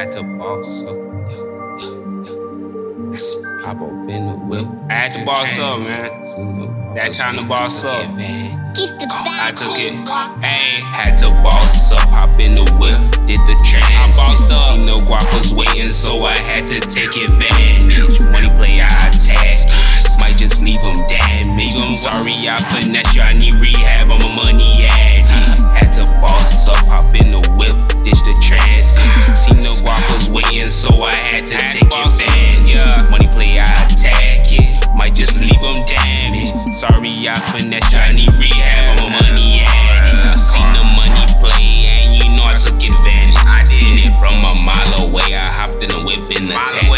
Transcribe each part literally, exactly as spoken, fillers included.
had to boss up. That's pop up in the whip. I had to boss up, man. That time to boss up. I took it. Ayy, had to boss up. Hop in the whip, did the trans. I bossed up. She know guap was waiting, so I had to take advantage. Money play, I attack. Might just leave him damaged. I'm sorry, I finesse you. I need rehab. I'm a money addict. Had to boss up. Hop in the whip, ditch the trans. She know guap was waiting, so I had to take advantage. Money play, I attack it. Might just leave him damaged. Sorry, I finesse you. I need rehab. I'm a money addict. Seen the money play, and you know I took advantage. I seen it from a mile away. I hopped in the whip in the tank.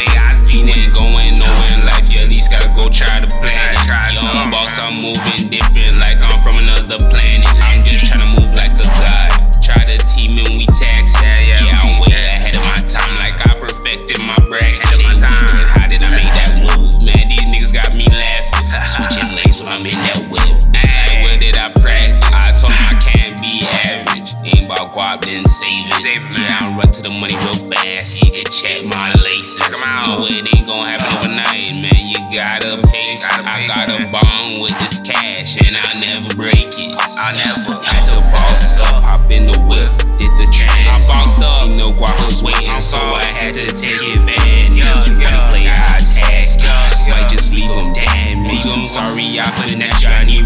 You ain't going nowhere in life. You at least gotta go try to plan it. Young boss, I'm moving different, like I'm from another planet. I'm just trying to move like a god. Try to team and we tax. Yeah, I'm way ahead of my time, like I perfected my bracket. Hey, we doing how did I make that move? Man, these niggas got me laughing. Switching lanes when I'm in that whip. Hey, where did I practice? I told him I can't be average. Ain't about guap, then save it. Yeah, I run to the money real fast. You can check my laces. No, it ain't gon' happen overnight, man. You gotta pace. I got a bond with this cash, and I'll never break it. I'll never. Had to boss up. Hop in the whip, did the trans. I bossed up. She know guap was waiting, so I had to take advantage. Money play, I attack. Might just leave them damaged. I'm sorry, I finesse you. I need